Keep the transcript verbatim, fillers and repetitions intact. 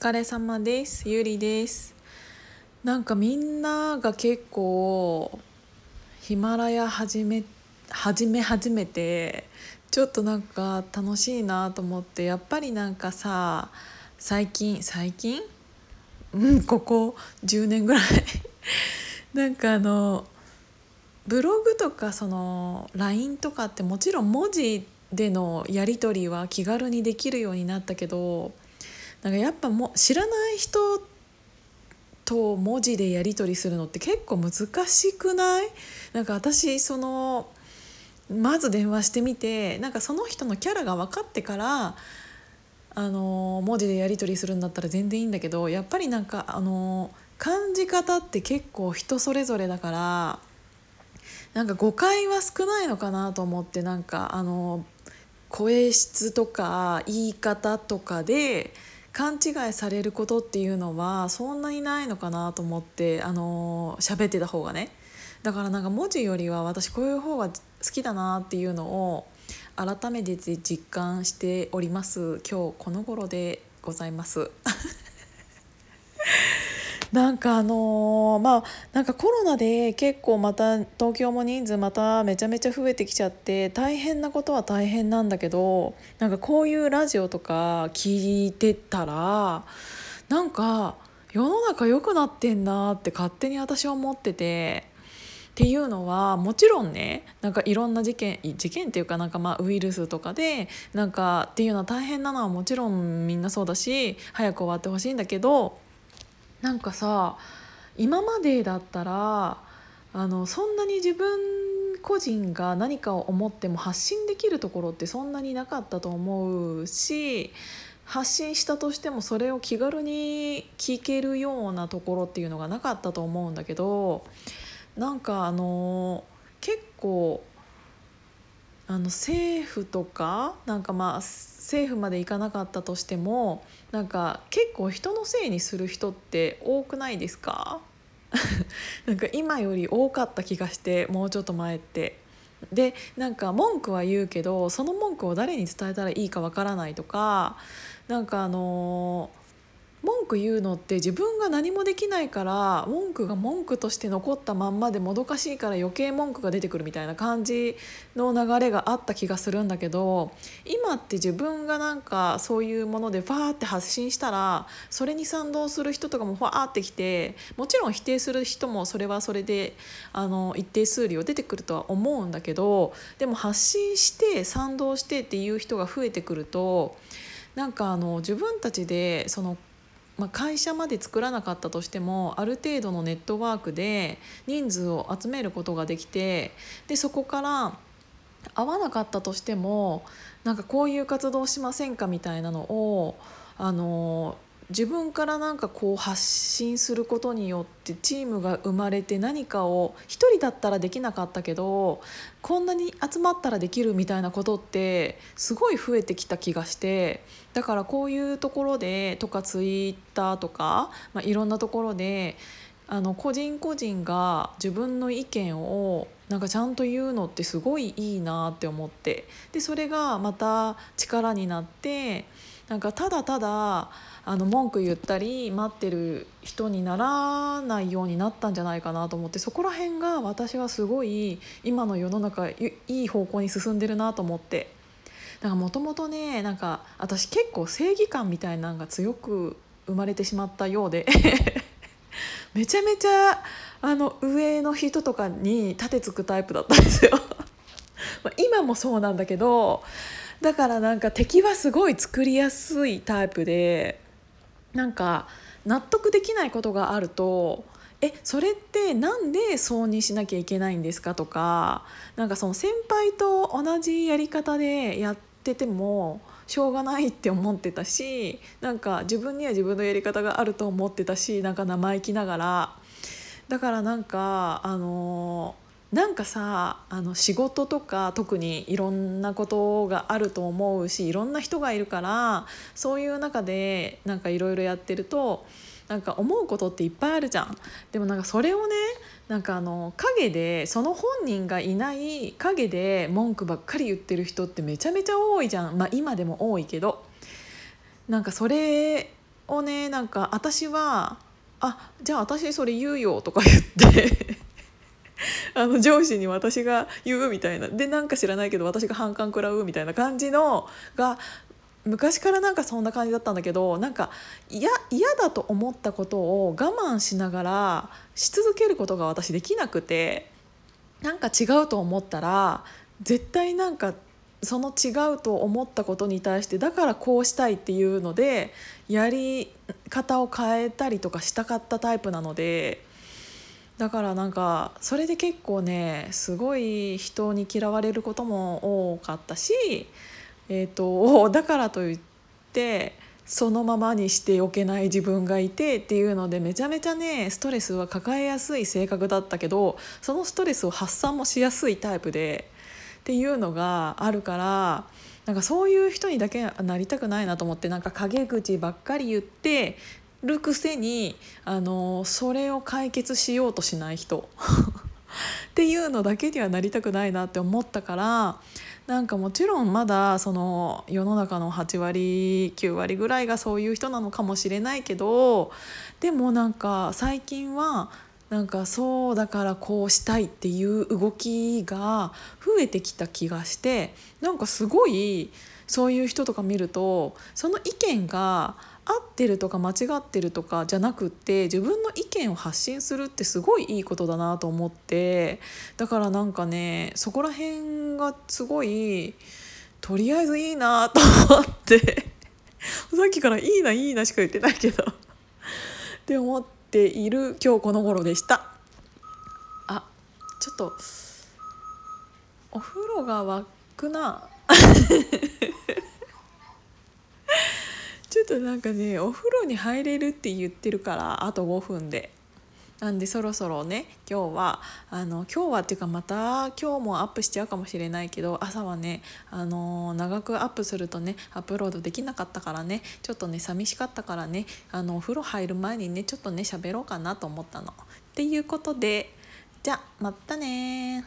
疲れ様です。ゆりです。なんかみんなが結構ヒマラヤ始め始め始めてちょっとなんか楽しいなと思って、やっぱりなんかさ最近最近うんここじゅうねんぐらいなんかあのブログとかその ライン とかってもちろん文字でのやり取りは気軽にできるようになったけど、なんかやっぱも知らない人と文字でやり取りするのって結構難しくない？なんか私そのまず電話してみて、なんかその人のキャラが分かってからあの文字でやり取りするんだったら全然いいんだけど、やっぱりなんかあの感じ方って結構人それぞれだから、なんか誤解は少ないのかなと思って、なんかあの声質とか言い方とかで勘違いされることっていうのはそんなにないのかなと思って、あの喋ってた方がね、だからなんか文字よりは私こういう方が好きだなっていうのを改めて実感しております。今日この頃でございますなんかあのー、まあなんかコロナで結構また東京も人数まためちゃめちゃ増えてきちゃって大変なことは大変なんだけど、なんかこういうラジオとか聞いてたらなんか世の中良くなってんなって勝手に私は思ってて、っていうのはもちろんね、なんかいろんな事件事件っていうかなんかまあウイルスとかでなんかっていうのは大変なのはもちろんみんなそうだし早く終わってほしいんだけど、なんかさ今までだったらあのそんなに自分個人が何かを思っても発信できるところってそんなになかったと思うし、発信したとしてもそれを気軽に聞けるようなところっていうのがなかったと思うんだけど、なんかあの結構あの政府とかなんかまあ政府までいかなかったとしてもなんか結構人のせいにする人って多くないですかなんか今より多かった気がして、もうちょっと前ってでなんか文句は言うけどその文句を誰に伝えたらいいかわからないとか、なんかあの文句言うのって自分が何もできないから文句が文句として残ったまんまでもどかしいから余計文句が出てくるみたいな感じの流れがあった気がするんだけど、今って自分がなんかそういうものでファーって発信したらそれに賛同する人とかもファーってきて、もちろん否定する人もそれはそれであの一定数量出てくるとは思うんだけど、でも発信して賛同してっていう人が増えてくると、なんかあの自分たちでそのまあ、会社まで作らなかったとしてもある程度のネットワークで人数を集めることができて、でそこから合わなかったとしてもなんかこういう活動しませんかみたいなのをあの自分からなんかこう発信することによってチームが生まれて、何かを一人だったらできなかったけどこんなに集まったらできるみたいなことってすごい増えてきた気がして、だからこういうところでとかツイッターとか、まあ、いろんなところであの個人個人が自分の意見をなんかちゃんと言うのってすごいいいなって思って、でそれがまた力になって、なんかただただあの文句言ったり待ってる人にならないようになったんじゃないかなと思って、そこら辺が私はすごい今の世の中いい方向に進んでるなと思って、なんかもともとねなんか私結構正義感みたいなのが強く生まれてしまったようでめちゃめちゃあの上の人とかに盾つくタイプだったんですよ今もそうなんだけど、だからなんか敵はすごい作りやすいタイプで、なんか納得できないことがあるとえそれってなんでそうにしなきゃいけないんですかとか、なんかその先輩と同じやり方でやっててもしょうがないって思ってたし、なんか自分には自分のやり方があると思ってたし、なんか生意気ながらだからなんかあのーなんかさあの仕事とか特にいろんなことがあると思うしいろんな人がいるから、そういう中でなんかいろいろやってるとなんか思うことっていっぱいあるじゃん。でもなんかそれをねなんかあの陰でその本人がいない陰で文句ばっかり言ってる人ってめちゃめちゃ多いじゃん。まあ今でも多いけど、なんかそれをね、なんか私はあじゃあ私それ言うよとか言ってあの上司に私が言うみたいなで、なんか知らないけど私が反感食らうみたいな感じのが昔からなんかそんな感じだったんだけど、なんか嫌だと思ったことを我慢しながらし続けることが私できなくて、なんか違うと思ったら絶対なんかその違うと思ったことに対してだからこうしたいっていうのでやり方を変えたりとかしたかったタイプなので、だからなんかそれで結構ねすごい人に嫌われることも多かったし、えーと、だからといってそのままにしておけない自分がいてっていうのでめちゃめちゃねストレスは抱えやすい性格だったけど、そのストレスを発散もしやすいタイプでっていうのがあるから、なんかそういう人にだけなりたくないなと思って、なんか陰口ばっかり言ってるくせにあのそれを解決しようとしない人っていうのだけにはなりたくないなって思ったから、なんかもちろんまだその世の中のはちわりきゅうわりぐらいがそういう人なのかもしれないけど、でもなんか最近はなんかそうだからこうしたいっていう動きが増えてきた気がして、なんかすごいそういう人とか見るとその意見が合ってるとか間違ってるとかじゃなくって自分の意見を発信するってすごいいいことだなと思って、だからなんかねそこら辺がすごいとりあえずいいなと思ってさっきからいいないいなしか言ってないけどって思っている今日この頃でした。あ、ちょっとお風呂が沸くなちょっとなんかねお風呂に入れるって言ってるからあとごふんでなんで、そろそろね今日はあの今日はっていうかまた今日もアップしちゃうかもしれないけど、朝はねあの長くアップするとねアップロードできなかったからね、ちょっとね寂しかったからねあのお風呂入る前にねちょっとね喋ろうかなと思ったのっていうことで、じゃあまたね。